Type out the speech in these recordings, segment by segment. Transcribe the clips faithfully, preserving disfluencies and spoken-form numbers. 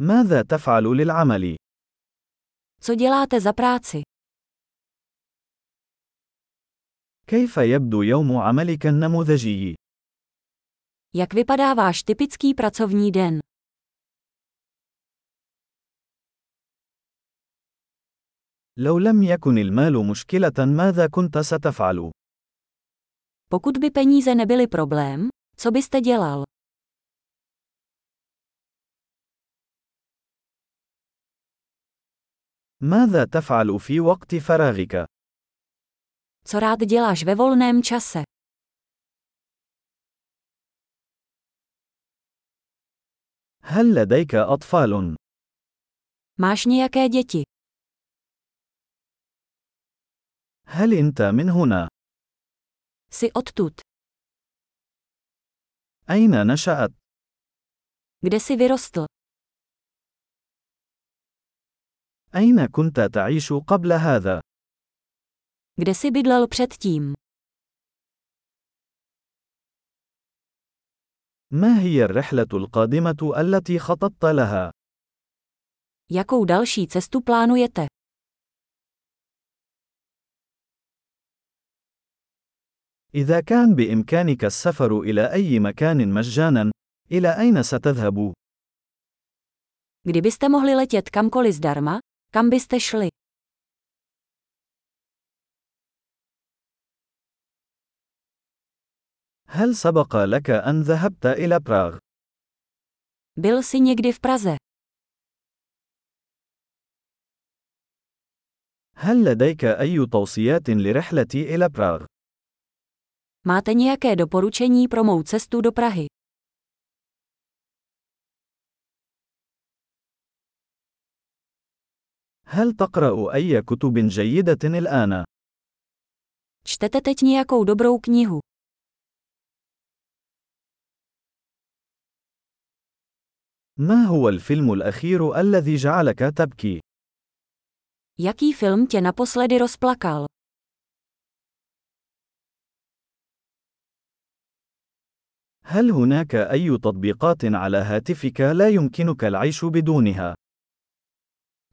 ماذا تفعل للعمل؟ Co děláte za práci? كيف يبدو يوم عملك النموذجي؟ Jak vypadá váš typický pracovní den? لو لم يكن المال مشكلة ماذا كنت ستفعل؟ Pokud by peníze nebyly problém, co byste dělal? ماذا تفعل في وقت فراغك؟ Co rád děláš ve volném čase? هل لديك أطفال؟ Máš nějaké děti? هل أنت من هنا؟ Jsi odtud? أين نشأت؟ Kde jsi vyrostl? أين كنت تعيش قبل هذا؟ Kde jsi bydlel předtím? ما هي الرحلة القادمة التي خططت لها؟ Jakou další cestu plánujete? إذا كان بإمكانك السفر إلى أي مكان مجاناً، إلى أين ستذهب؟ Kdybyste mohli letět kamkoliv zdarma, kam byste šli? هل سبق لك أن ذهبت إلى براغ؟ Byl jsi někdy v Praze? هل لديك أي توصيات لرحلتي إلى براغ؟ Máte nějaké doporučení pro mou cestu do Prahy? هل تقرأ أي كتب جيدة الآن؟ Čtete teď nějakou dobrou knihu? ما هو الفيلم الأخير الذي جعلك تبكي؟ Jaký film tě naposledy rozplakal? هل هناك أي تطبيقات على هاتفك لا يمكنك العيش بدونها؟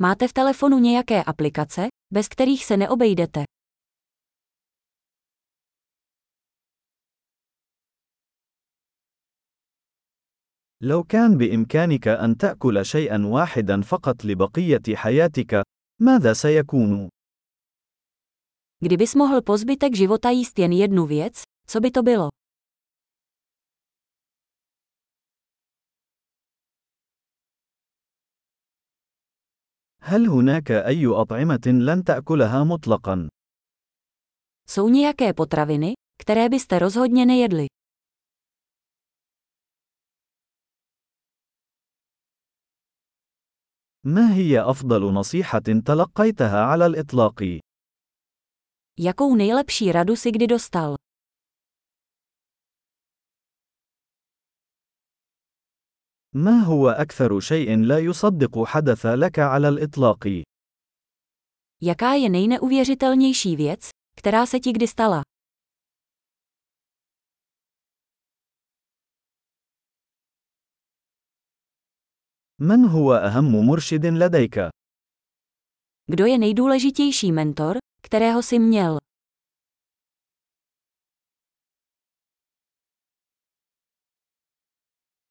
Máte v telefonu nějaké aplikace, bez kterých se neobejdete? لو كان بإمكانك أن تأكل شيئاً واحداً فقط لبقية حياتك، ماذا سيكون؟ Kdybys mohl po zbytek života jíst jen jednu věc, co by to bylo? هل هناك أي أطعمة لن تأكلها مطلقاً؟ Jsou nějaké potraviny, které byste rozhodně nejedli? ما هي أفضل نصيحة تلقيتها على الإطلاق؟ Jakou nejlepší radu si kdy dostal? ما هو أكثر شيء لا يصدق حدث لك على الإطلاق؟ Jaká je nejneuvěřitelnější věc, která se ti kdy stala? من هو أهم مرشد لديك؟ Kdo je nejdůležitější mentor, kterého jsi měl?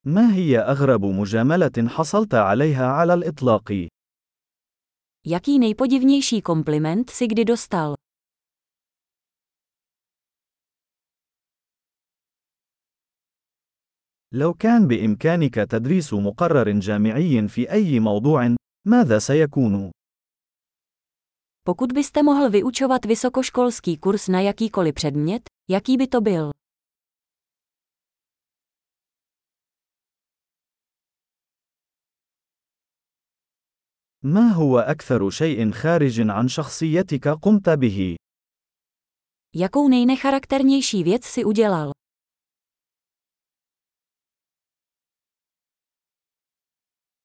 ما هي أغرب مجاملة حصلت عليها على الإطلاق؟ Jaký nejpodivnější kompliment jsi kdy dostal? لو كان بإمكانك تدريس مقرر جامعي في أي موضوع، ماذا سيكون؟ Pokud byste mohl vyučovat vysokoškolský kurz na jakýkoliv předmět, jaký by to byl? ما هو أكثر شيء خارج عن شخصيتك قمت به؟ Jakou nejnecharakternější věc si udělal?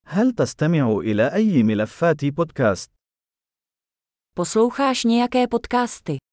هل تستمع إلى أي ملفات بودكاست؟ Posloucháš nějaké podcasty?